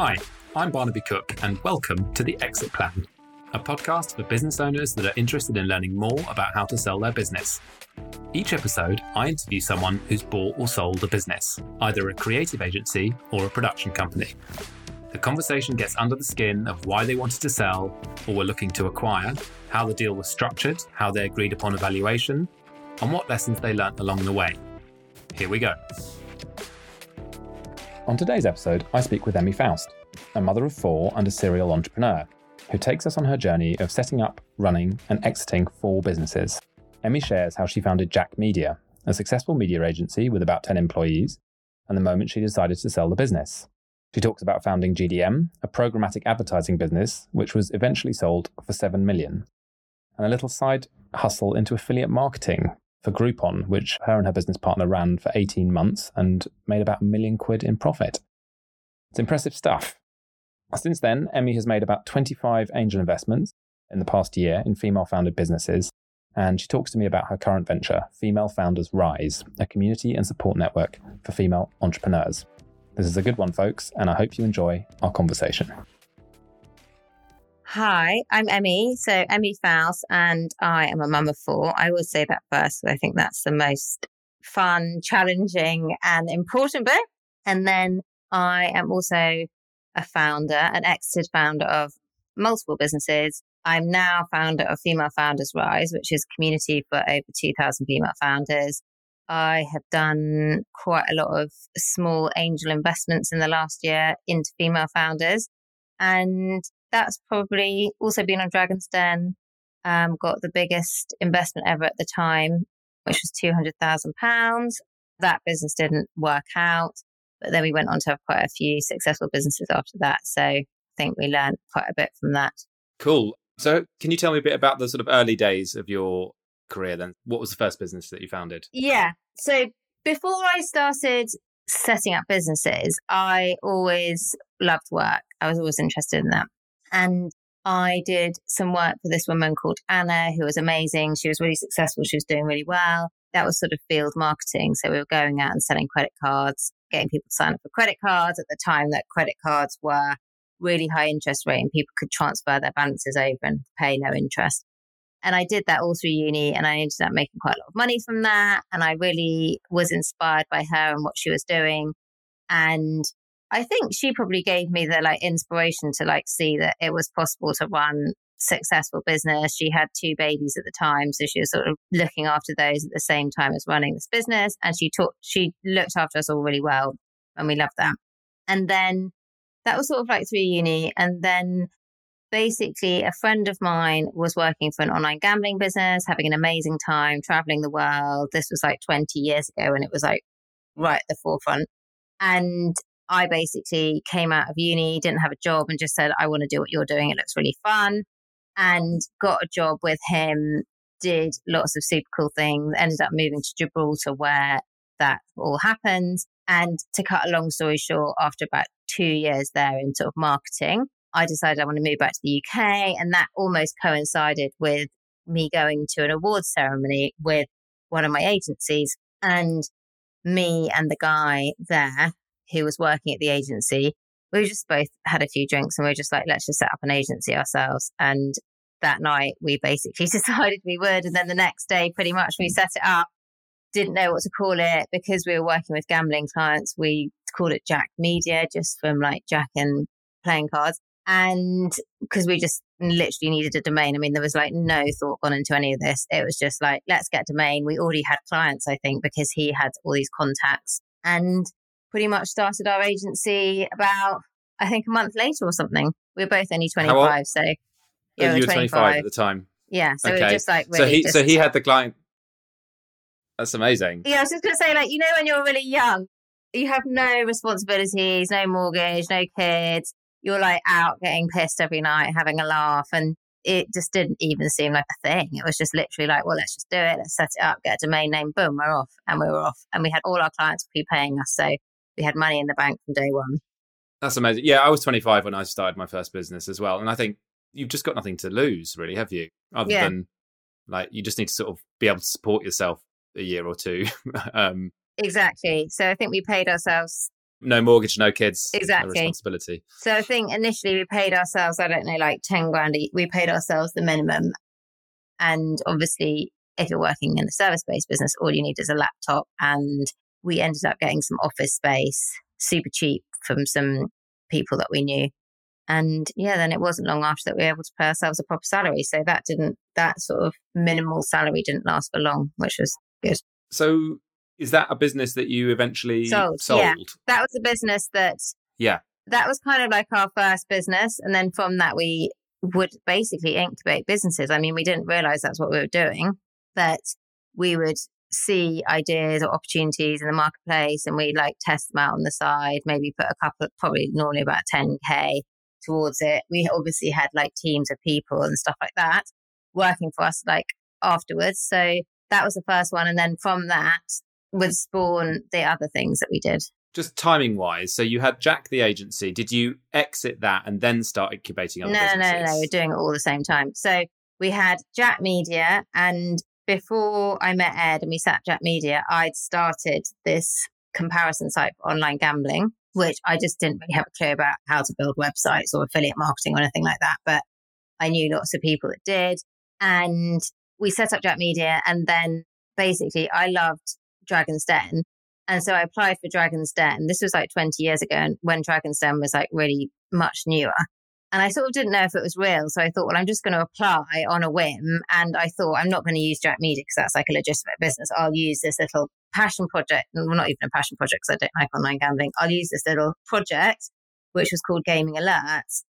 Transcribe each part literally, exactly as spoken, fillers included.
Hi, I'm Barnaby Cook, and welcome to The Exit Plan, a podcast for business owners that are interested in learning more about how to sell their business. Each episode, I interview someone who's bought or sold a business, either a creative agency or a production company. The conversation gets under the skin of why they wanted to sell or were looking to acquire, how the deal was structured, how they agreed upon a valuation, and what lessons they learnt along the way. Here we go. On today's episode, I speak with Emmie Faust, a mother of four and a serial entrepreneur, who takes us on her journey of setting up, running, and exiting four businesses. Emmie shares how she founded Jack Media, a successful media agency with about ten employees, and the moment she decided to sell the business. She talks about founding G D M, a programmatic advertising business, which was eventually sold for seven million dollars, and a little side hustle into affiliate marketing for Groupon, which her and her business partner ran for eighteen months and made about a million quid in profit. It's impressive stuff. Since then, Emmie has made about twenty-five angel investments in the past year in female-founded businesses, and she talks to me about her current venture, Female Founders Rise, a community and support network for female entrepreneurs. This is a good one, folks, and I hope you enjoy our conversation. Hi, I'm Emmie, so Emmie Faust, and I am a mum of four. I will say that first, because I think that's the most fun, challenging, and important bit. And then I am also a founder, an exited founder of multiple businesses. I'm now founder of Female Founders Rise, which is a community for over two thousand female founders. I have done quite a lot of small angel investments in the last year into female founders, and that's probably also been on Dragon's Den. Um, got the biggest investment ever at the time, which was two hundred thousand pounds. That business didn't work out, but then we went on to have quite a few successful businesses after that. So I think we learned quite a bit from that. Cool. So can you tell me a bit about the sort of early days of your career then? What was the first business that you founded? Yeah. So before I started setting up businesses, I always loved work. I was always interested in that. And I did some work for this woman called Anna, who was amazing. She was really successful. She was doing really well. That was sort of field marketing. So we were going out and selling credit cards, getting people to sign up for credit cards at the time that credit cards were really high interest rate and people could transfer their balances over and pay no interest. And I did that all through uni, and I ended up making quite a lot of money from that. And I really was inspired by her and what she was doing. And I think she probably gave me the like inspiration to like see that it was possible to run successful business. She had two babies at the time, so she was sort of looking after those at the same time as running this business. And she taught, she looked after us all really well, and we loved that. And then that was sort of like through uni. And then basically a friend of mine was working for an online gambling business, having an amazing time, traveling the world. This was like twenty years ago, and it was like right at the forefront. And I basically came out of uni, didn't have a job, and just said, I want to do what you're doing. It looks really fun. And got a job with him, did lots of super cool things, ended up moving to Gibraltar where that all happened. And to cut a long story short, after about two years there in sort of marketing, I decided I want to move back to the U K. And that almost coincided with me going to an awards ceremony with one of my agencies, and me and the guy there who was working at the agency, we just both had a few drinks and we were just like, let's just set up an agency ourselves. And that night we basically decided we would. And then the next day, pretty much we set it up, didn't know what to call it because we were working with gambling clients. We called it Jack Media, just from like Jack and playing cards. And because we just literally needed a domain. I mean, there was like no thought gone into any of this. It was just like, let's get a domain. We already had clients, I think, because he had all these contacts. And pretty much started our agency about, I think, a month later or something. We were both only twenty-five, so... Yeah, oh, you were twenty-five at the time. Yeah, so okay. We were just like... Really so, he, just... so he had the client... That's amazing. Yeah, I was just going to say, like, you know when you're really young, you have no responsibilities, no mortgage, no kids. You're like out getting pissed every night, having a laugh, and it just didn't even seem like a thing. It was just literally like, well, let's just do it. Let's set it up, get a domain name, boom, we're off. And we were off. And we had all our clients prepaying us, so... We had money in the bank from day one. That's amazing. Yeah, I was twenty-five when I started my first business as well. And I think you've just got nothing to lose, really, have you? Other yeah. than, like, you just need to sort of be able to support yourself a year or two. um, exactly. So I think we paid ourselves No mortgage, no kids. Exactly. No responsibility. So I think initially we paid ourselves, I don't know, like ten grand. We paid ourselves the minimum. And obviously, if you're working in the service-based business, all you need is a laptop. And we ended up getting some office space, super cheap, from some people that we knew. And yeah, then it wasn't long after that we were able to pay ourselves a proper salary. So that didn't, that sort of minimal salary didn't last for long, which was good. So is that a business that you eventually sold? sold? Yeah, that was a business that, yeah, that was kind of like our first business. And then from that, we would basically incubate businesses. I mean, we didn't realize that's what we were doing, but we would see ideas or opportunities in the marketplace and we'd like test them out on the side, maybe put a couple, probably normally about ten K towards it. We obviously had like teams of people and stuff like that working for us like afterwards. So that was the first one. And then from that would spawn the other things that we did. Just timing wise. So you had Jack the agency. Did you exit that and then start incubating other no, businesses? No, no, no. We're doing it all the same time. So we had Jack Media, and before I met Ed and we sat Jack Media, I'd started this comparison site for online gambling, which I just didn't really have a clue about how to build websites or affiliate marketing or anything like that. But I knew lots of people that did. And we set up Jack Media, and then basically I loved Dragon's Den. And so I applied for Dragon's Den. This was like twenty years ago, and when Dragon's Den was like really much newer. And I sort of didn't know if it was real. So I thought, well, I'm just going to apply on a whim. And I thought, I'm not going to use Jack Media because that's like a legitimate business. I'll use this little passion project. Well, not even a passion project because I don't like online gambling. I'll use this little project, which was called Gaming Alerts.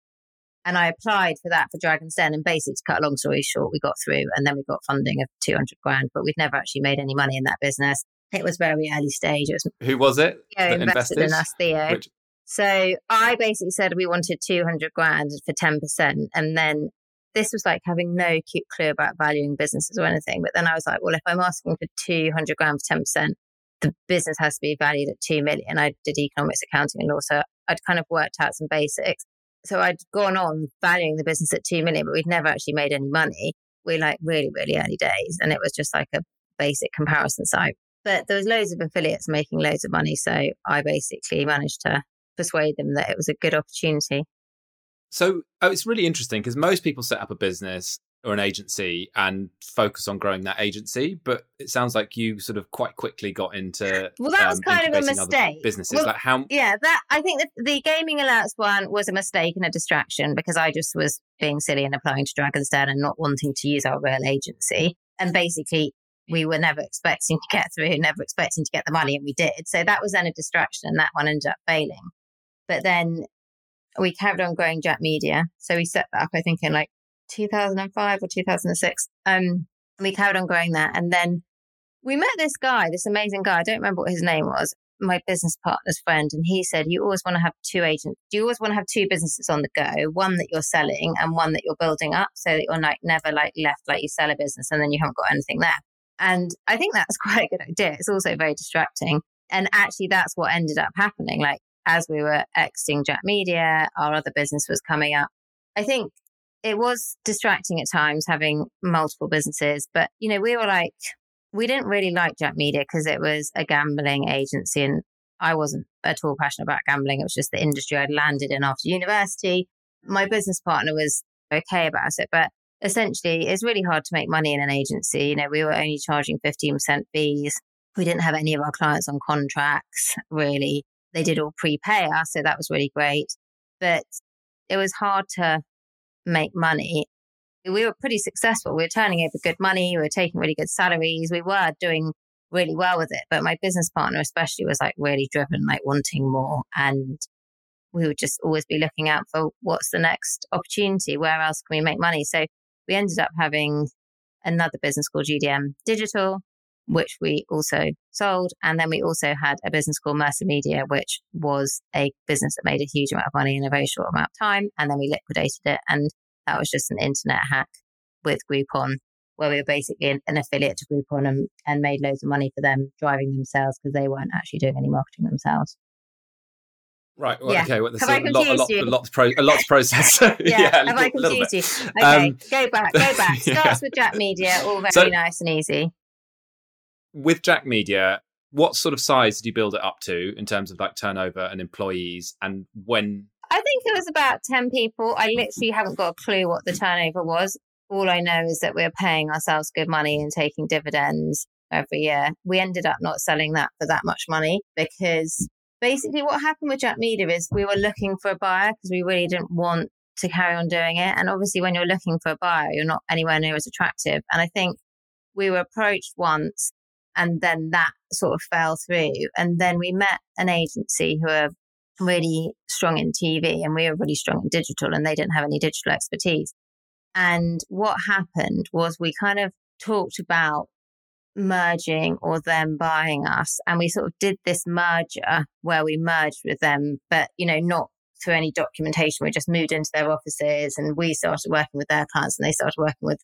And I applied for that for Dragon's Den. And basically, to cut a long story short, we got through and then we got funding of two hundred grand. But we'd never actually made any money in that business. It was very early stage. It was, Who was it? Theo that invested, invested in us, Theo. Which- So I basically said we wanted two hundred grand for ten percent. And then this was like having no cute clue about valuing businesses or anything. But then I was like, well, if I'm asking for two hundred grand for ten percent, the business has to be valued at two million. I did economics, accounting and law. So I'd kind of worked out some basics. So I'd gone on valuing the business at two million, but we'd never actually made any money. We like really, really early days. And it was just like a basic comparison site. But there was loads of affiliates making loads of money. So I basically managed to persuade them that it was a good opportunity. So oh, it's really interesting because most people set up a business or an agency and focus on growing that agency, but it sounds like you sort of quite quickly got into well that um, was kind of a mistake businesses well, like how yeah that I think the, the Gaming Alerts one was a mistake and a distraction because I just was being silly and applying to Dragon's Den and not wanting to use our real agency, and basically we were never expecting to get through, never expecting to get the money, and we did. So that was then a distraction and that one ended up failing. But then we carried on growing Jack Media. So we set that up, I think, in like two thousand five or two thousand six. Um, we carried on growing that. And then we met this guy, this amazing guy. I don't remember what his name was, my business partner's friend. And he said, you always want to have two agents. You always want to have two businesses on the go, one that you're selling and one that you're building up, so that you're like never like left like you sell a business and then you haven't got anything there. And I think that's quite a good idea. It's also very distracting. And actually, that's what ended up happening. Like, as we were exiting Jack Media, our other business was coming up. I think it was distracting at times having multiple businesses, but you know, we were like, we didn't really like Jack Media because it was a gambling agency and I wasn't at all passionate about gambling. It was just the industry I'd landed in after university. My business partner was okay about it, but essentially it's really hard to make money in an agency. You know, we were only charging fifteen percent fees. We didn't have any of our clients on contracts really. They did all prepay us, so that was really great. But it was hard to make money. We were pretty successful. We were turning over good money. We were taking really good salaries. We were doing really well with it. But my business partner especially was like really driven, like wanting more. And we would just always be looking out for what's the next opportunity? Where else can we make money? So we ended up having another business called G D M Digital, which we also sold. And then we also had a business called Mercer Media, which was a business that made a huge amount of money in a very short amount of time. And then we liquidated it. And that was just an internet hack with Groupon, where we were basically an, an affiliate to Groupon and, and made loads of money for them, driving themselves because they weren't actually doing any marketing themselves. Right. Well, yeah. Okay. Well, there's a, a lot, a lot, a lot, pro- a lot to process. So, yeah. yeah have little, I confused you? Okay. Um, go back. Go back. Starts yeah. with Jack Media. All very so, nice and easy. With Jack Media, what sort of size did you build it up to in terms of like turnover and employees, and when? I think it was about ten people. I literally haven't got a clue what the turnover was. All I know is that we were paying ourselves good money and taking dividends every year. We ended up not selling that for that much money, because basically what happened with Jack Media is we were looking for a buyer because we really didn't want to carry on doing it. And obviously when you're looking for a buyer, you're not anywhere near as attractive. And I think we were approached once and then that sort of fell through. And then we met an agency who are really strong in T V and we were really strong in digital, and they didn't have any digital expertise. And what happened was we kind of talked about merging or them buying us. And we sort of did this merger where we merged with them, but, you know, not through any documentation. We just moved into their offices and we started working with their clients and they started working with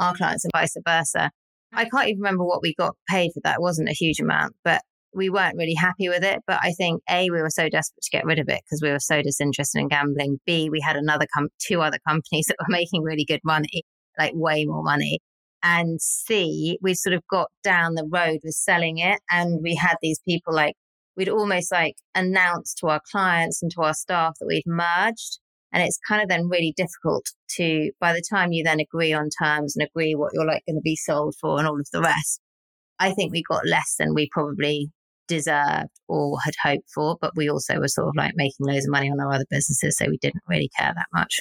our clients and vice versa. I can't even remember what we got paid for that. It wasn't a huge amount, but we weren't really happy with it. But I think A, we were so desperate to get rid of it because we were so disinterested in gambling. B, we had another com- two other companies that were making really good money, like way more money. And C, we sort of got down the road with selling it. And we had these people like, we'd almost like announced to our clients and to our staff that we'd merged. And it's kind of then really difficult to, by the time you then agree on terms and agree what you're like going to be sold for and all of the rest, I think we got less than we probably deserved or had hoped for. But we also were sort of like making loads of money on our other businesses, so we didn't really care that much.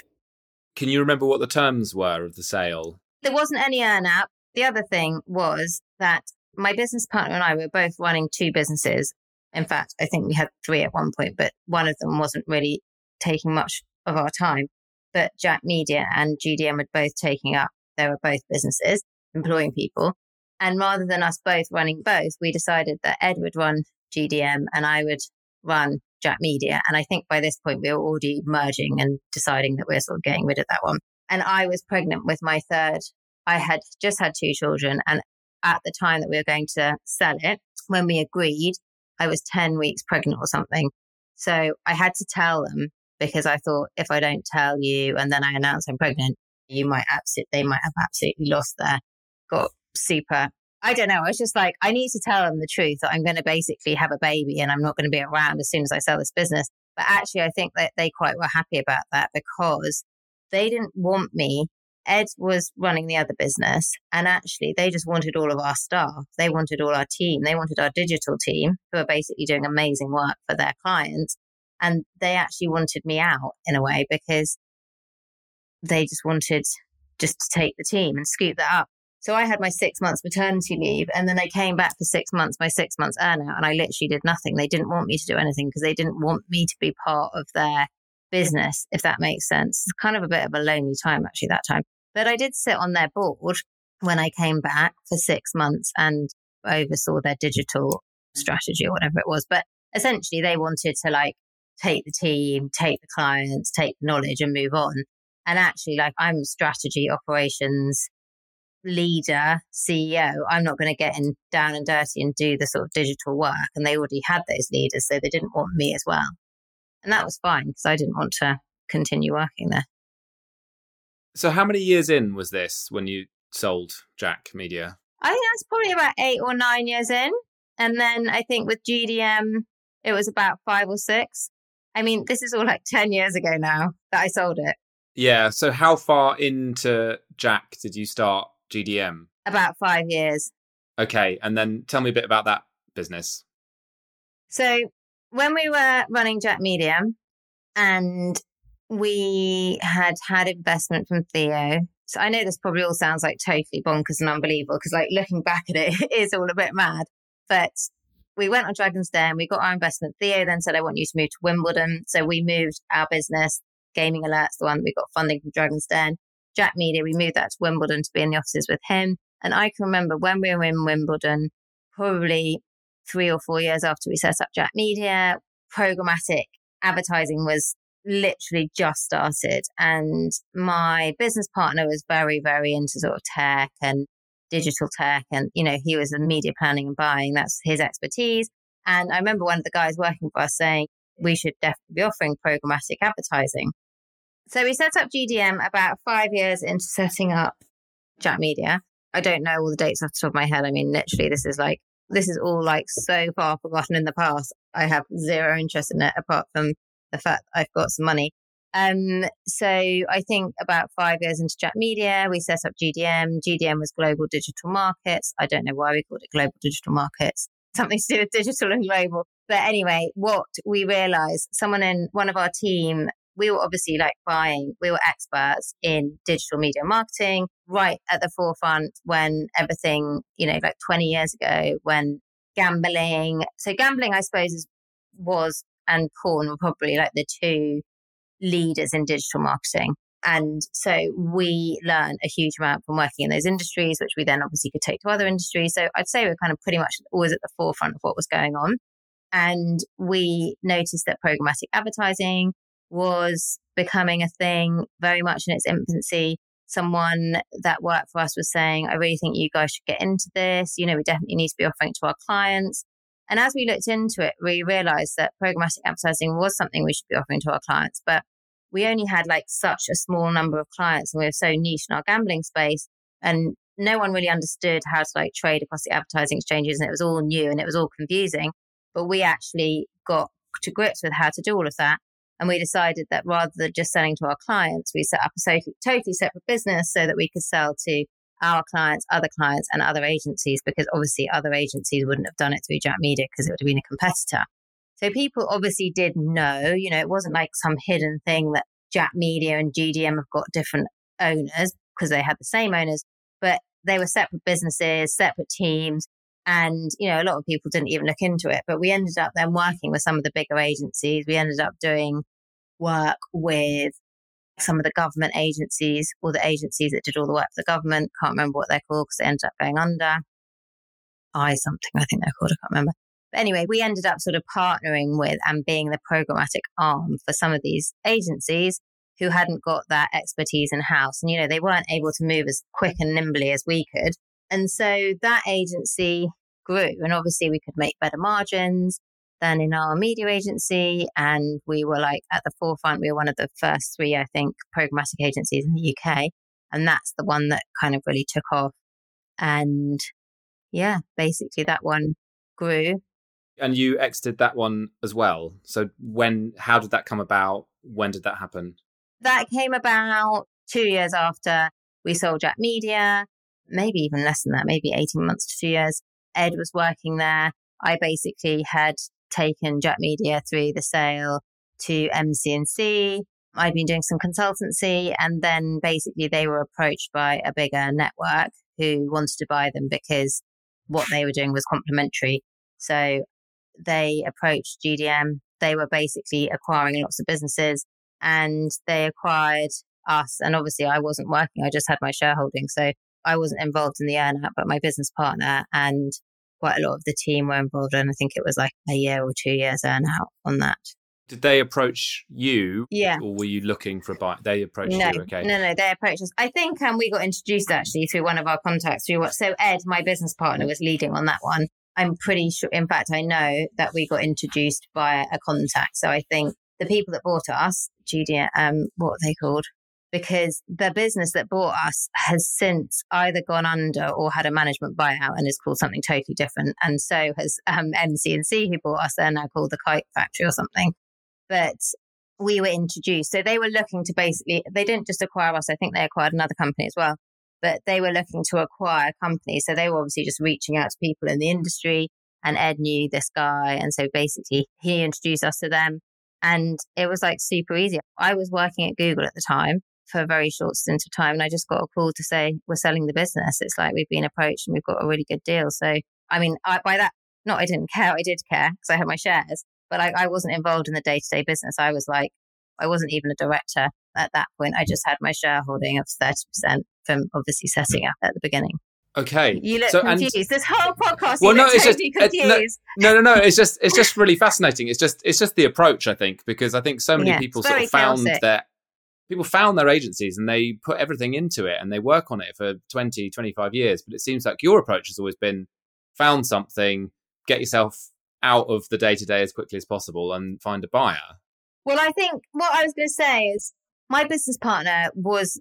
Can you remember what the terms were of the sale? There wasn't any earn out. The other thing was that my business partner and I were both running two businesses. In fact, I think we had three at one point, but one of them wasn't really taking much of our time. But Jack Media and G D M were both taking up, they were both businesses, employing people. And rather than us both running both, we decided that Ed would run G D M and I would run Jack Media. And I think by this point, we were already merging and deciding that we're sort of getting rid of that one. And I was pregnant with my third. I had just had two children. And at the time that we were going to sell it, when we agreed, I was ten weeks pregnant or something. So I had to tell them, because I thought, if I don't tell you and then I announce I'm pregnant, you might absolutely, they might have absolutely lost their, got super, I don't know. I was just like, I need to tell them the truth that I'm going to basically have a baby and I'm not going to be around as soon as I sell this business. But actually, I think that they quite were happy about that, because they didn't want me. Ed was running the other business, and actually they just wanted all of our staff. They wanted all our team. They wanted our digital team, who are basically doing amazing work for their clients. And they actually wanted me out in a way, because they just wanted just to take the team and scoop that up. So I had my six months maternity leave, and then I came back for six months, my six months earnout, and I literally did nothing. They didn't want me to do anything because they didn't want me to be part of their business, if that makes sense. It's kind of a bit of a lonely time, actually, that time. But I did sit on their board when I came back for six months and oversaw their digital strategy or whatever it was. But essentially, they wanted to like, take the team, take the clients, take the knowledge and move on. And actually, like, I'm strategy, operations, leader, C E O. I'm not going to get in down and dirty and do the sort of digital work. And they already had those leaders, so they didn't want me as well. And that was fine, because I didn't want to continue working there. So how many years in was this when you sold Jack Media? I think that's probably about eight or nine years in. And then I think with G D M, it was about five or six. I mean, this is all like ten years ago now that I sold it. Yeah. So how far into Jack did you start G D M? About five years. Okay. And then tell me a bit about that business. So when we were running Jack Media, and we had had investment from Theo. So I know this probably all sounds like totally bonkers and unbelievable, because like looking back at it, it is all a bit mad. But we went on Dragon's Den, we got our investment. Theo then said, I want you to move to Wimbledon. So we moved our business, Gaming Alerts, the one that we got funding from Dragon's Den. Jack Media, we moved that to Wimbledon to be in the offices with him. And I can remember when we were in Wimbledon, probably three or four years after we set up Jack Media, programmatic advertising was literally just started. And my business partner was very, very into sort of tech and digital tech, and you know, he was in media planning and buying. That's his expertise. And I remember one of the guys working for us saying we should definitely be offering programmatic advertising. So we set up G D M about five years into setting up Jack Media. I don't know all the dates off the top of my head. I mean, literally, this is like This is all like so far forgotten in the past. I have zero interest in it apart from the fact that I've got some money. Um, so I think about five years into Jack Media, we set up G D M. G D M was Global Digital Markets. I don't know why we called it Global Digital Markets. Something to do with digital and global. But anyway, what we realized, someone in one of our team, we were obviously like buying, we were experts in digital media marketing right at the forefront when everything, you know, like twenty years ago when gambling. So gambling, I suppose, is, was and porn were probably like the two leaders in digital marketing. And so we learned a huge amount from working in those industries, which we then obviously could take to other industries. So I'd say we're kind of pretty much always at the forefront of what was going on. And we noticed that programmatic advertising was becoming a thing very much in its infancy. Someone that worked for us was saying, I really think you guys should get into this. You know, we definitely need to be offering it to our clients. And as we looked into it, we realized that programmatic advertising was something we should be offering to our clients. But we only had like such a small number of clients and we were so niche in our gambling space and no one really understood how to like trade across the advertising exchanges and it was all new and it was all confusing. But we actually got to grips with how to do all of that. And we decided that rather than just selling to our clients, we set up a totally, totally separate business so that we could sell to our clients, other clients and other agencies, because obviously other agencies wouldn't have done it through Jack Media because it would have been a competitor. So people obviously did know, you know, it wasn't like some hidden thing that Jack Media and G D M have got different owners because they had the same owners, but they were separate businesses, separate teams. And, you know, a lot of people didn't even look into it, but we ended up then working with some of the bigger agencies. We ended up doing work with some of the government agencies or the agencies that did all the work for the government. Can't remember what they're called because they ended up going under. I something, I think they're called, I can't remember. But anyway, we ended up sort of partnering with and being the programmatic arm for some of these agencies who hadn't got that expertise in-house. And, you know, they weren't able to move as quick and nimbly as we could. And so that agency grew and obviously we could make better margins than in our media agency. And we were like at the forefront, we were one of the first three, I think, programmatic agencies in the U K. And that's the one that kind of really took off. And yeah, basically that one grew. And you exited that one as well. So when, how did that come about? When did that happen? That came about two years after we sold Jack Media. Maybe even less than that, maybe eighteen months to two years. Ed was working there. I basically had taken Jack Media through the sale to M C N C. I'd been doing some consultancy and then basically they were approached by a bigger network who wanted to buy them because what they were doing was complementary. So they approached G D M. They were basically acquiring lots of businesses and they acquired us. And obviously I wasn't working. I just had my shareholding. So I wasn't involved in the earn-out, but my business partner and quite a lot of the team were involved. And I think it was like a year or two years earn-out on that. Did they approach you? Yeah. Or were you looking for a buy? They approached no, you, okay. No, no, they approached us. I think um, we got introduced actually through one of our contacts. Through what? So Ed, my business partner, was leading on that one. I'm pretty sure, in fact, I know that we got introduced by a contact. So I think the people that bought us, Julia, um, what are they called? Because the business that bought us has since either gone under or had a management buyout and is called something totally different. And so has um, M C N C who bought us. They're now called the Kite Factory or something. But we were introduced. So they were looking to basically, they didn't just acquire us. I think they acquired another company as well. But they were looking to acquire companies. So they were obviously just reaching out to people in the industry. And Ed knew this guy. And so basically he introduced us to them. And it was like super easy. I was working at Google at the time for a very short stint of time. And I just got a call to say, we're selling the business. It's like, we've been approached and we've got a really good deal. So, I mean, I, by that, not I didn't care. I did care because I had my shares, but I, I wasn't involved in the day-to-day business. I was like, I wasn't even a director at that point. I just had my shareholding of thirty percent from obviously setting up at the beginning. Okay. You look so, confused. And, this whole podcast, well, you look no, it's totally just, confused. Uh, no, no, no, no. It's just, it's just really fascinating. It's just, it's just the approach, I think, because I think so many yeah, people sort of found chaotic. that People found their agencies and they put everything into it and they work on it for twenty, twenty-five years. But it seems like your approach has always been found something, get yourself out of the day-to-day as quickly as possible and find a buyer. Well, I think what I was going to say is my business partner was,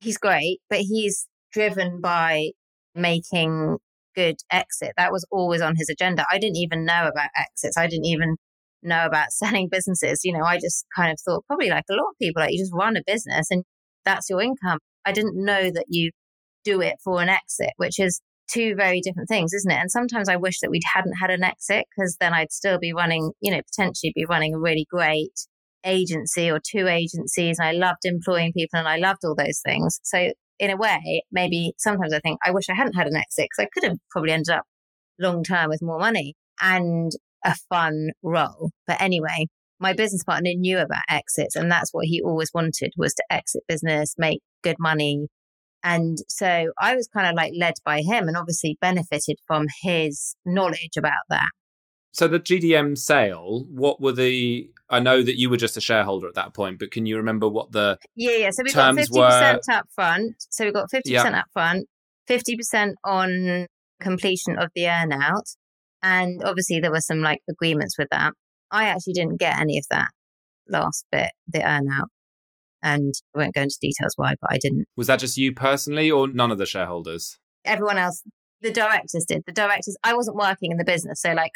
he's great, but he's driven by making good exit. That was always on his agenda. I didn't even know about exits. I didn't even know about selling businesses. You know, I just kind of thought, probably like a lot of people, like you just run a business and that's your income. I didn't know that you do it for an exit, which is two very different things, isn't it? And sometimes I wish that we hadn't had an exit, because then I'd still be running, you know, potentially be running a really great agency or two agencies. And I loved employing people and I loved all those things. So in a way, maybe sometimes I think I wish I hadn't had an exit, because I could have probably ended up long term with more money and a fun role. But anyway, my business partner knew about exits, and that's what he always wanted, was to exit business, make good money. And so I was kind of like led by him and obviously benefited from his knowledge about that. So the G D M sale, what were the, I know that you were just a shareholder at that point, but can you remember what the yeah, yeah. So we got fifty percent were... up front. So we got fifty percent yeah. up front, fifty percent on completion of the earn out. And obviously there were some like agreements with that. I actually didn't get any of that last bit, the earn out. And I won't go into details why, but I didn't. Was that just you personally or none of the shareholders? Everyone else. The directors did. The directors, I wasn't working in the business. So like,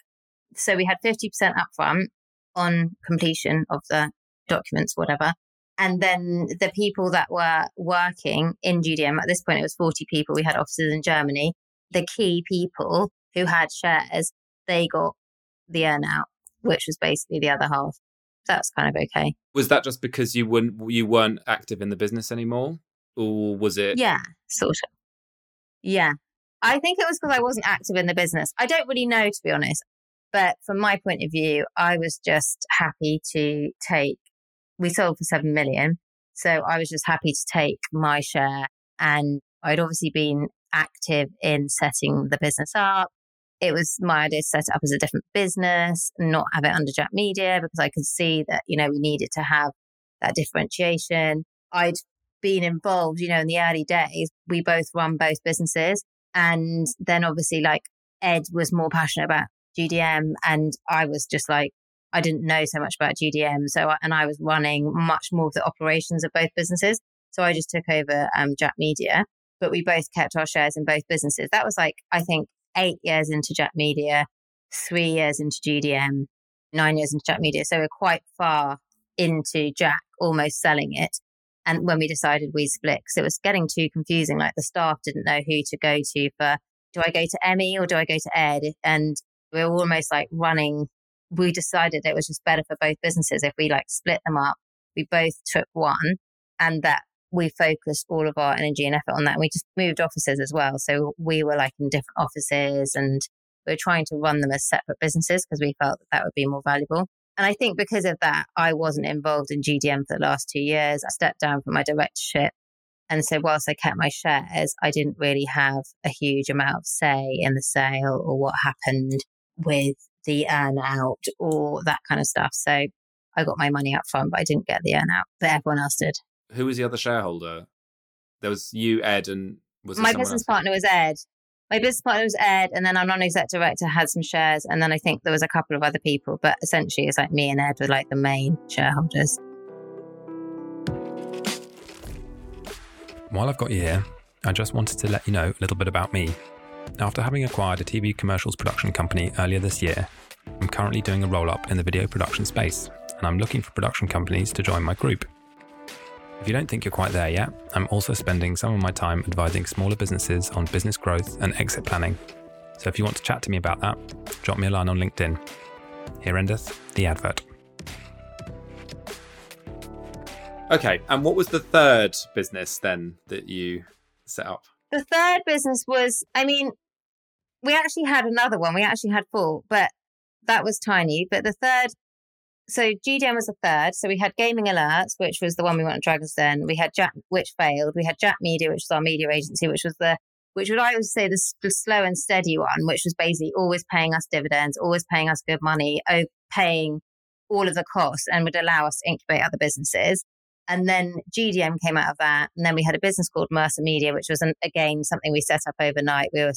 so we had fifty percent upfront on completion of the documents, whatever. And then the people that were working in G D M, at this point it was forty people. We had offices in Germany. The key people who had shares, they got the earn out, which was basically the other half. That's kind of okay. Was that just because you weren't you weren't active in the business anymore, or was it? Yeah, sort of. Yeah, I think it was because I wasn't active in the business. I don't really know, to be honest. But from my point of view, I was just happy to take. We sold for seven million, so I was just happy to take my share. And I'd obviously been active in setting the business up. It was my idea to set it up as a different business, not have it under Jack Media, because I could see that, you know, we needed to have that differentiation. I'd been involved, you know, in the early days. We both run both businesses. And then obviously like Ed was more passionate about G D M, and I was just like, I didn't know so much about G D M. So, and I was running much more of the operations of both businesses. So I just took over um, Jack Media, but we both kept our shares in both businesses. That was like, I think, eight years into Jack Media, three years into G D M, nine years into Jack Media. So we're quite far into Jack, almost selling it. And when we decided we split, because it was getting too confusing, like the staff didn't know who to go to for, do I go to Emmie or do I go to Ed? And we were almost like running, we decided it was just better for both businesses if we like split them up. We both took one, and that we focused all of our energy and effort on that. And we just moved offices as well. So we were like in different offices, and we were trying to run them as separate businesses because we felt that that would be more valuable. And I think because of that, I wasn't involved in G D M for the last two years. I stepped down from my directorship. And so whilst I kept my shares, I didn't really have a huge amount of say in the sale or what happened with the earn out or that kind of stuff. So I got my money up front, but I didn't get the earn out, but everyone else did. Who was the other shareholder? There was you, Ed, and was my business else? partner was Ed. My business partner was Ed, and then our non-exec director had some shares, and then I think there was a couple of other people. But essentially, it's like me and Ed were like the main shareholders. While I've got you here, I just wanted to let you know a little bit about me. After having acquired a T V commercials production company earlier this year, I'm currently doing a roll-up in the video production space, and I'm looking for production companies to join my group. If you don't think you're quite there yet, I'm also spending some of my time advising smaller businesses on business growth and exit planning. So if you want to chat to me about that, drop me a line on LinkedIn. Here endeth the advert. Okay, and what was the third business then that you set up? The third business was, I mean, we actually had another one. We actually had four, but that was tiny. But the third So G D M was the third. So we had Gaming Alerts, which was the one we went on Dragon's Den. We had Jack, which failed. We had Jack Media, which was our media agency, which was the, which would I always say the, the slow and steady one, which was basically always paying us dividends, always paying us good money, paying all of the costs, and would allow us to incubate other businesses. And then G D M came out of that. And then we had a business called Mercer Media, which was, an, again, something we set up overnight. We were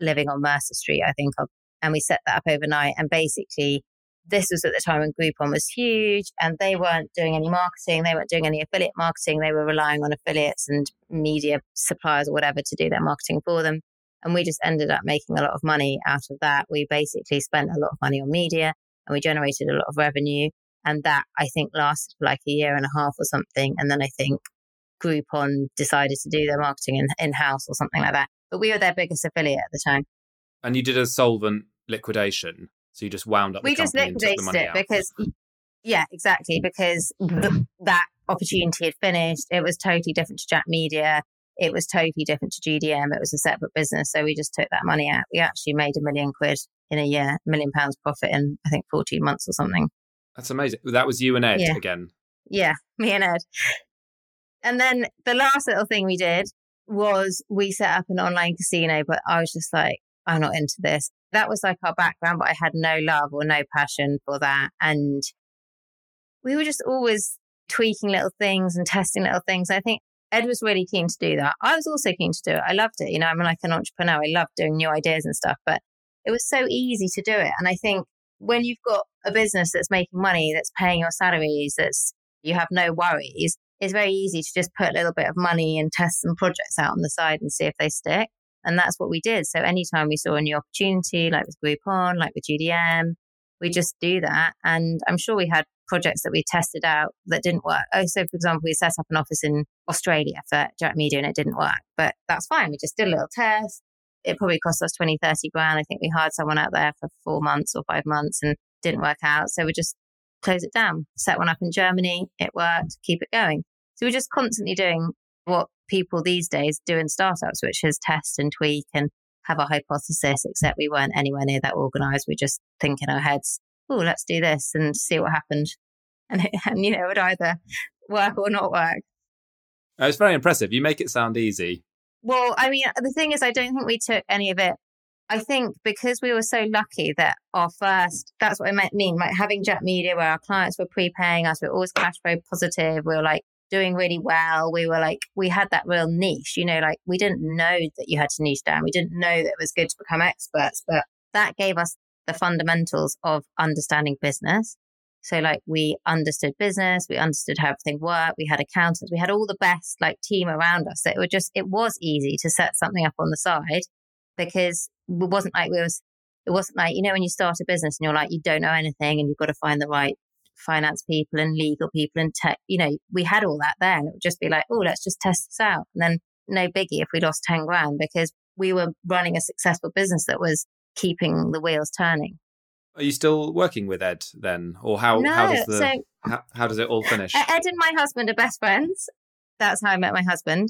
living on Mercer Street, I think, and we set that up overnight. And basically, this was at the time when Groupon was huge, and they weren't doing any marketing. They weren't doing any affiliate marketing. They were relying on affiliates and media suppliers or whatever to do their marketing for them. And we just ended up making a lot of money out of that. We basically spent a lot of money on media and we generated a lot of revenue. And that, I think, lasted for like a year and a half or something. And then I think Groupon decided to do their marketing in, in-house or something like that. But we were their biggest affiliate at the time. And you did a solvent liquidation. So you just wound up the company and took the money out. We just liquidated it because, yeah, exactly. Because the, that opportunity had finished. It was totally different to Jack Media. It was totally different to G D M. It was a separate business. So we just took that money out. We actually made a million quid in a year, a million pounds profit in, I think, fourteen months or something. That's amazing. That was you and Ed yeah. again. Yeah, me and Ed. And then the last little thing we did was we set up an online casino, but I was just like, I'm not into this. That was like our background, but I had no love or no passion for that. And we were just always tweaking little things and testing little things. I think Ed was really keen to do that. I was also keen to do it. I loved it. You know, I'm like an entrepreneur. I love doing new ideas and stuff, but it was so easy to do it. And I think when you've got a business that's making money, that's paying your salaries, that's you have no worries, it's very easy to just put a little bit of money and test some projects out on the side and see if they stick. And that's what we did. So anytime we saw a new opportunity, like with Groupon, like with G D M, we just do that. And I'm sure we had projects that we tested out that didn't work. Oh, so for example, we set up an office in Australia for Jack Media and it didn't work, but that's fine. We just did a little test. It probably cost us twenty, thirty grand. I think we hired someone out there for four months or five months and didn't work out. So we just close it down, set one up in Germany. It worked, keep it going. So we're just constantly doing what people these days do in startups, which is test and tweak and have a hypothesis, except we weren't anywhere near that organized. We just think in our heads, oh, let's do this and see what happened. And, and you know, it would either work or not work. It's very impressive. You make it sound easy. Well, I mean, the thing is, I don't think we took any of it. I think because we were so lucky that our first, that's what I mean, like having Jack Media where our clients were prepaying us, we were always cash flow positive, we were like doing really well. We were like, we had that real niche, you know, like we didn't know that you had to niche down. We didn't know that it was good to become experts, but that gave us the fundamentals of understanding business. So like we understood business, we understood how everything worked, we had accountants, we had all the best like team around us. So it was just, it was easy to set something up on the side because it wasn't like we was, it wasn't like, you know, when you start a business and you're like, you don't know anything and you've got to find the right finance people and legal people and tech, you know, we had all that there and it would just be like, oh, let's just test this out. And then no biggie if we lost ten grand because we were running a successful business that was keeping the wheels turning. Are you still working with Ed then? Or how, no, how does the so, how, how does it all finish? Ed and my husband are best friends. That's how I met my husband.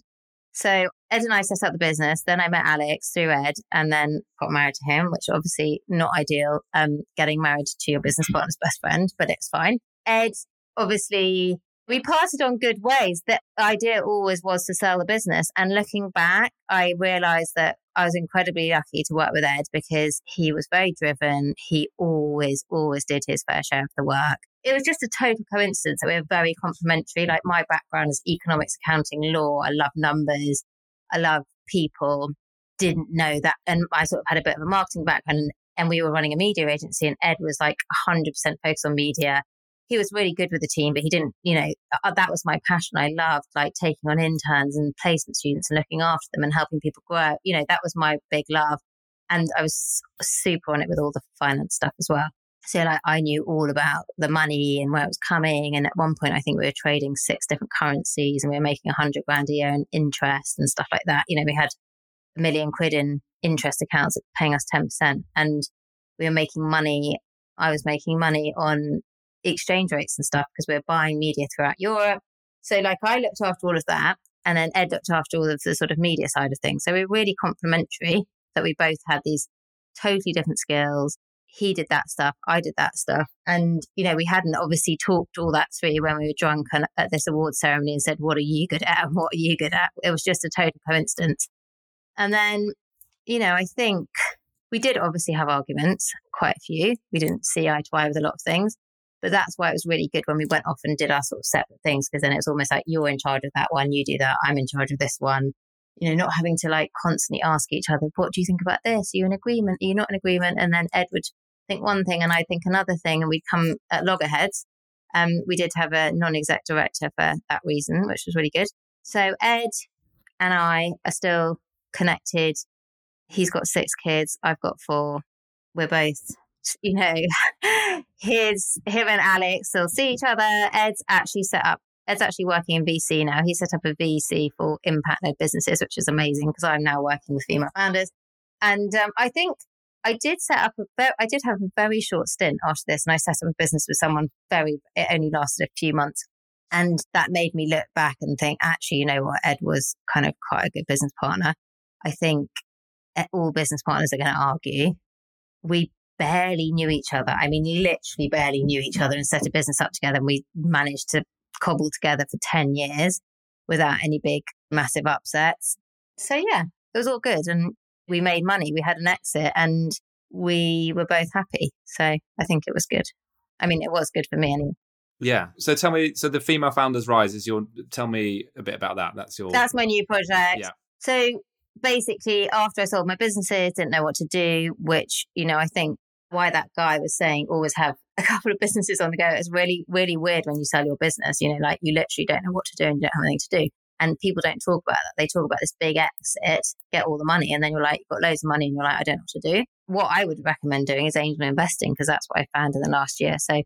So Ed and I set up the business. Then I met Alex through Ed and then got married to him, which obviously not ideal, um, getting married to your business partner's best friend, but it's fine. Ed, obviously, we parted on good ways. The idea always was to sell the business. And looking back, I realised that I was incredibly lucky to work with Ed because he was very driven. He always, always did his fair share of the work. It was just a total coincidence that we were very complementary. Like my background is economics, accounting, law. I love numbers. I love people. Didn't know that. And I sort of had a bit of a marketing background and, and we were running a media agency and Ed was like one hundred percent focused on media. He was really good with the team, but he didn't, you know, that was my passion. I loved like taking on interns and placement students and looking after them and helping people grow. You know, that was my big love. And I was super on it with all the finance stuff as well. So like I knew all about the money and where it was coming. And at one point, I think we were trading six different currencies and we were making a hundred grand a year in interest and stuff like that. You know, we had a million quid in interest accounts paying us ten percent and we were making money. I was making money on exchange rates and stuff because we were buying media throughout Europe. So like I looked after all of that and then Ed looked after all of the sort of media side of things. So we were really complementary that we both had these totally different skills. He did that stuff. I did that stuff. And, you know, we hadn't obviously talked all that through when we were drunk and at this award ceremony and said, what are you good at? And what are you good at? It was just a total coincidence. And then, you know, I think we did obviously have arguments, quite a few. We didn't see eye to eye with a lot of things. But that's why it was really good when we went off and did our sort of separate things, because then it's almost like you're in charge of that one, you do that, I'm in charge of this one. You know, not having to like constantly ask each other, what do you think about this? Are you in agreement? Are you not in agreement? And then Ed would think one thing and I think another thing and we'd come at loggerheads. Um, we did have a non-exec director for that reason, which was really good. So Ed and I are still connected. He's got six kids. I've got four. We're both, you know, his, him and Alex still see each other. Ed's actually set up, Ed's actually working in V C now. He set up a V C for impact-led businesses, which is amazing because I'm now working with female founders. And um, I think I did set up, a very, I did have a very short stint after this, and I set up a business with someone very, it only lasted a few months. And that made me look back and think, actually, you know what, Ed was kind of quite a good business partner. I think all business partners are going to argue. We barely knew each other. I mean, literally barely knew each other and set a business up together. And we managed to cobble together for ten years without any big, massive upsets. So yeah, it was all good. And we made money, we had an exit, and we were both happy. So I think it was good. I mean, it was good for me anyway. Yeah. So tell me, so the Female Founders Rise is your, tell me a bit about that. That's your... That's my new project. Yeah. So basically, after I sold my businesses, didn't know what to do, which, you know, I think why that guy was saying always have a couple of businesses on the go. It's really, really weird when you sell your business, you know, like you literally don't know what to do and you don't have anything to do. And people don't talk about that. They talk about this big exit, get all the money. And then you're like, you've got loads of money and you're like, I don't know what to do. What I would recommend doing is angel investing, because that's what I found in the last year. So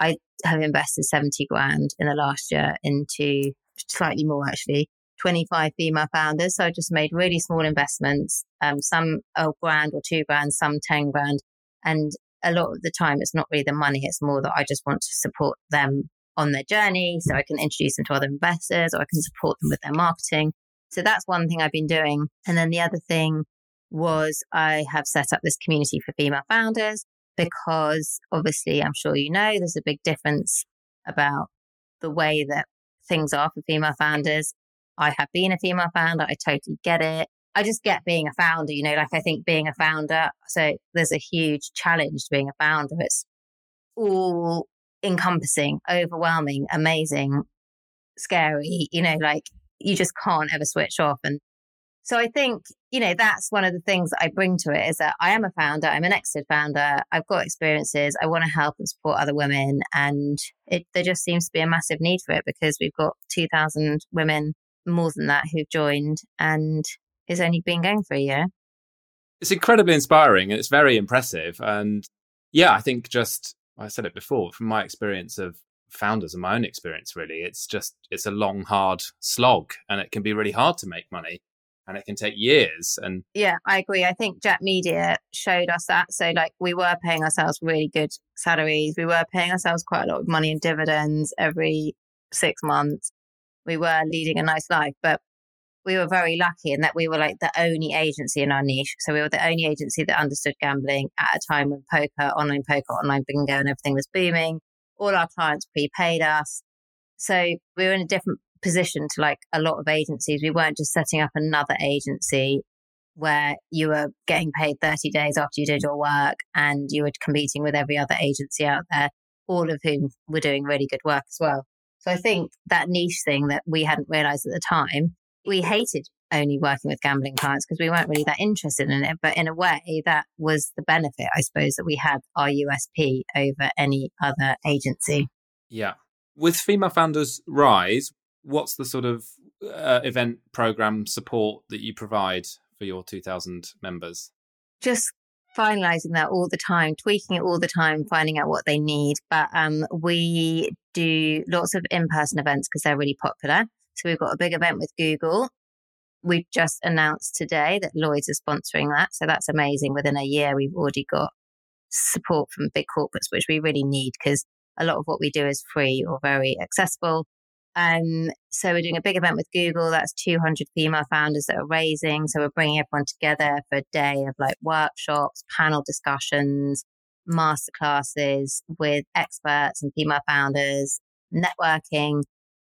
I have invested seventy grand in the last year into slightly more, actually, twenty-five female founders. So I just made really small investments, um, some a grand or two grand, some ten grand. And a lot of the time, it's not really the money. It's more that I just want to support them on their journey, so I can introduce them to other investors, or I can support them with their marketing. So that's one thing I've been doing. And then the other thing was I have set up this community for female founders, because obviously, I'm sure you know, there's a big difference about the way that things are for female founders. I have been a female founder. I totally get it. I just get being a founder, you know, like I think being a founder, so there's a huge challenge to being a founder. It's all encompassing, overwhelming, amazing, scary, you know, like you just can't ever switch off. And so I think, you know, that's one of the things that I bring to it, is that I am a founder, I'm an exited founder, I've got experiences, I want to help and support other women. And it, there just seems to be a massive need for it, because we've got two thousand women, more than that, who've joined, and it's only been going for a year. It's incredibly inspiring and it's very impressive. And yeah, I think just, I said it before, from my experience of founders and my own experience, really, it's just, it's a long, hard slog, and it can be really hard to make money. And it can take years. And yeah, I agree. I think Jack Media showed us that. So like we were paying ourselves really good salaries. We were paying ourselves quite a lot of money in dividends every six months. We were leading a nice life, but we were very lucky in that we were like the only agency in our niche. So we were the only agency that understood gambling at a time when poker, online poker, online bingo and everything was booming. All our clients prepaid us. So we were in a different position to like a lot of agencies. We weren't just setting up another agency where you were getting paid thirty days after you did your work and you were competing with every other agency out there, all of whom were doing really good work as well. So I think that niche thing that we hadn't realized at the time, we hated only working with gambling clients because we weren't really that interested in it. But in a way, that was the benefit, I suppose, that we had our U S P over any other agency. Yeah. With Female Founders Rise, what's the sort of uh, event program support that you provide for your two thousand members? Just finalizing that all the time, tweaking it all the time, finding out what they need. But um, we do lots of in-person events because they're really popular. So we've got a big event with Google. We've just announced today that Lloyd's is sponsoring that. So that's amazing. Within a year, we've already got support from big corporates, which we really need because a lot of what we do is free or very accessible. Um, so we're doing a big event with Google. That's two hundred female founders that are raising. So we're bringing everyone together for a day of like workshops, panel discussions, masterclasses with experts and female founders, networking.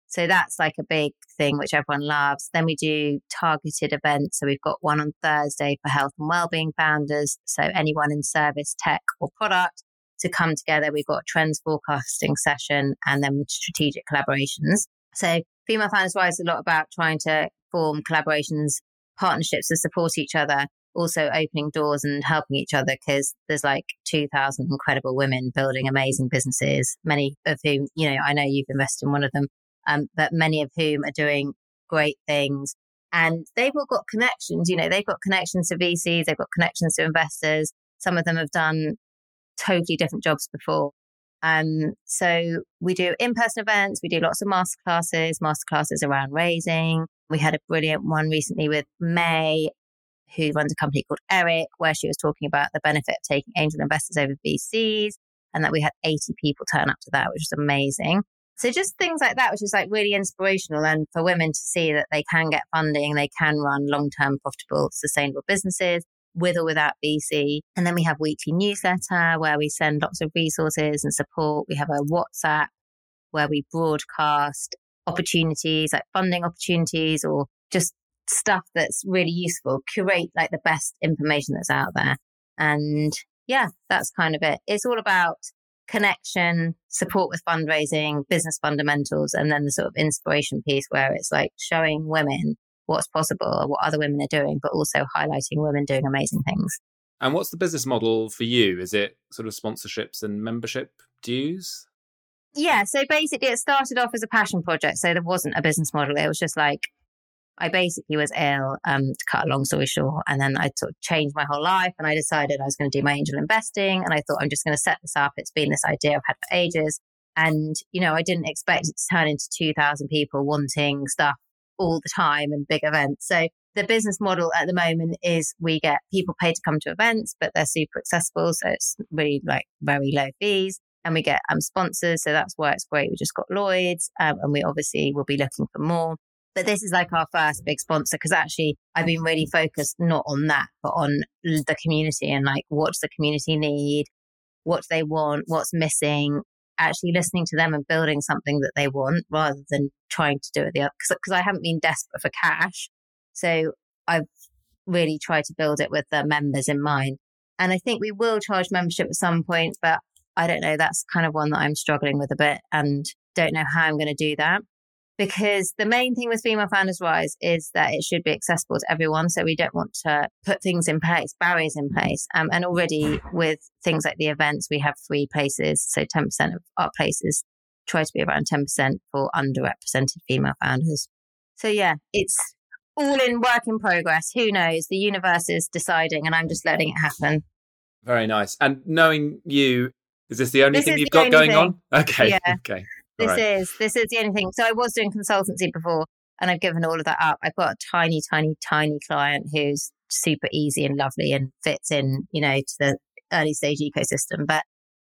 So that's like a big thing, which everyone loves. Then we do targeted events. So we've got one on Thursday for health and wellbeing founders. So anyone in service, tech or product to come together. We've got a trends forecasting session and then strategic collaborations. So Female Founders Rise is a lot about trying to form collaborations, partnerships to support each other, also opening doors and helping each other because there's like two thousand incredible women building amazing businesses, many of whom, you know, I know you've invested in one of them, um, but many of whom are doing great things And they've all got connections, you know, they've got connections to V Cs, they've got connections to investors. Some of them have done totally different jobs before. Um, so we do in-person events, we do lots of masterclasses, masterclasses around raising. We had a brilliant one recently with May, who runs a company called Eric, where she was talking about the benefit of taking angel investors over V Cs, and that we had eighty people turn up to that, which was amazing. So just things like that, which is like really inspirational, and for women to see that they can get funding, they can run long-term profitable, sustainable businesses with or without V C. And then we have weekly newsletter where we send lots of resources and support. We have a WhatsApp where we broadcast opportunities, like funding opportunities or just stuff that's really useful, curate like the best information that's out there. And yeah, that's kind of it. It's all about connection, support with fundraising, business fundamentals, and then the sort of inspiration piece where it's like showing women what's possible, what other women are doing, but also highlighting women doing amazing things. And what's the business model for you? Is it sort of sponsorships and membership dues? Yeah, so basically it started off as a passion project. So there wasn't a business model. It was just like, I basically was ill, um, to cut a long story short. And then I sort of changed my whole life and I decided I was going to do my angel investing. And I thought, I'm just going to set this up. It's been this idea I've had for ages. And, you know, I didn't expect it to turn into two thousand people wanting stuff all the time and big events. So the business model at the moment is we get people paid to come to events, but they're super accessible. So it's really like very low fees. And we get um, sponsors. So that's why it's great. We just got Lloyd's um, and we obviously will be looking for more. But this is like our first big sponsor, because actually I've been really focused not on that, but on the community and like, what does the community need? What do they want? What's missing? Actually listening to them and building something that they want rather than trying to do it the other, because I haven't been desperate for cash. So I've really tried to build it with the members in mind. And I think we will charge membership at some point, but I don't know, that's kind of one that I'm struggling with a bit and don't know how I'm going to do that. Because the main thing with Female Founders Rise is that it should be accessible to everyone. So we don't want to put things in place, barriers in place. Um, and already with things like the events, we have free places. So ten percent of our places try to be around ten percent for underrepresented female founders. So yeah, it's all in work in progress. Who knows? The universe is deciding and I'm just letting it happen. Very nice. And knowing you, is this the only this thing you've got going thing. on? Okay. Yeah. Okay. This right. is this is the only thing. So I was doing consultancy before and I've given all of that up. I've got a tiny, tiny, tiny client who's super easy and lovely and fits in, you know, to the early stage ecosystem. But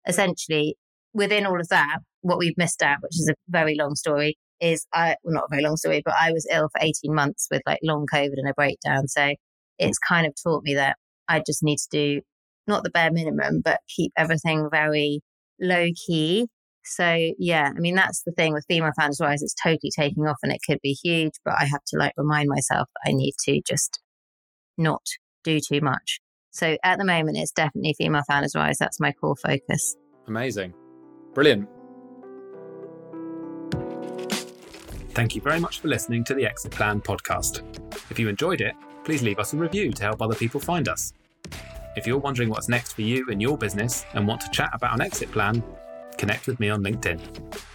essentially within all of that, what we've missed out, which is a very long story, is I well, not a very long story, but I was ill for eighteen months with like long COVID and a breakdown. So it's kind of taught me that I just need to do not the bare minimum, but keep everything very low key. So yeah, I mean, that's the thing with Female Founders Rise, it's totally taking off and it could be huge, but I have to like remind myself that I need to just not do too much. So at the moment, it's definitely Female Founders Rise. That's my core focus. Amazing. Brilliant. Thank you very much for listening to the Exit Plan podcast. If you enjoyed it, please leave us a review to help other people find us. If you're wondering what's next for you and your business and want to chat about an exit plan, connect with me on LinkedIn.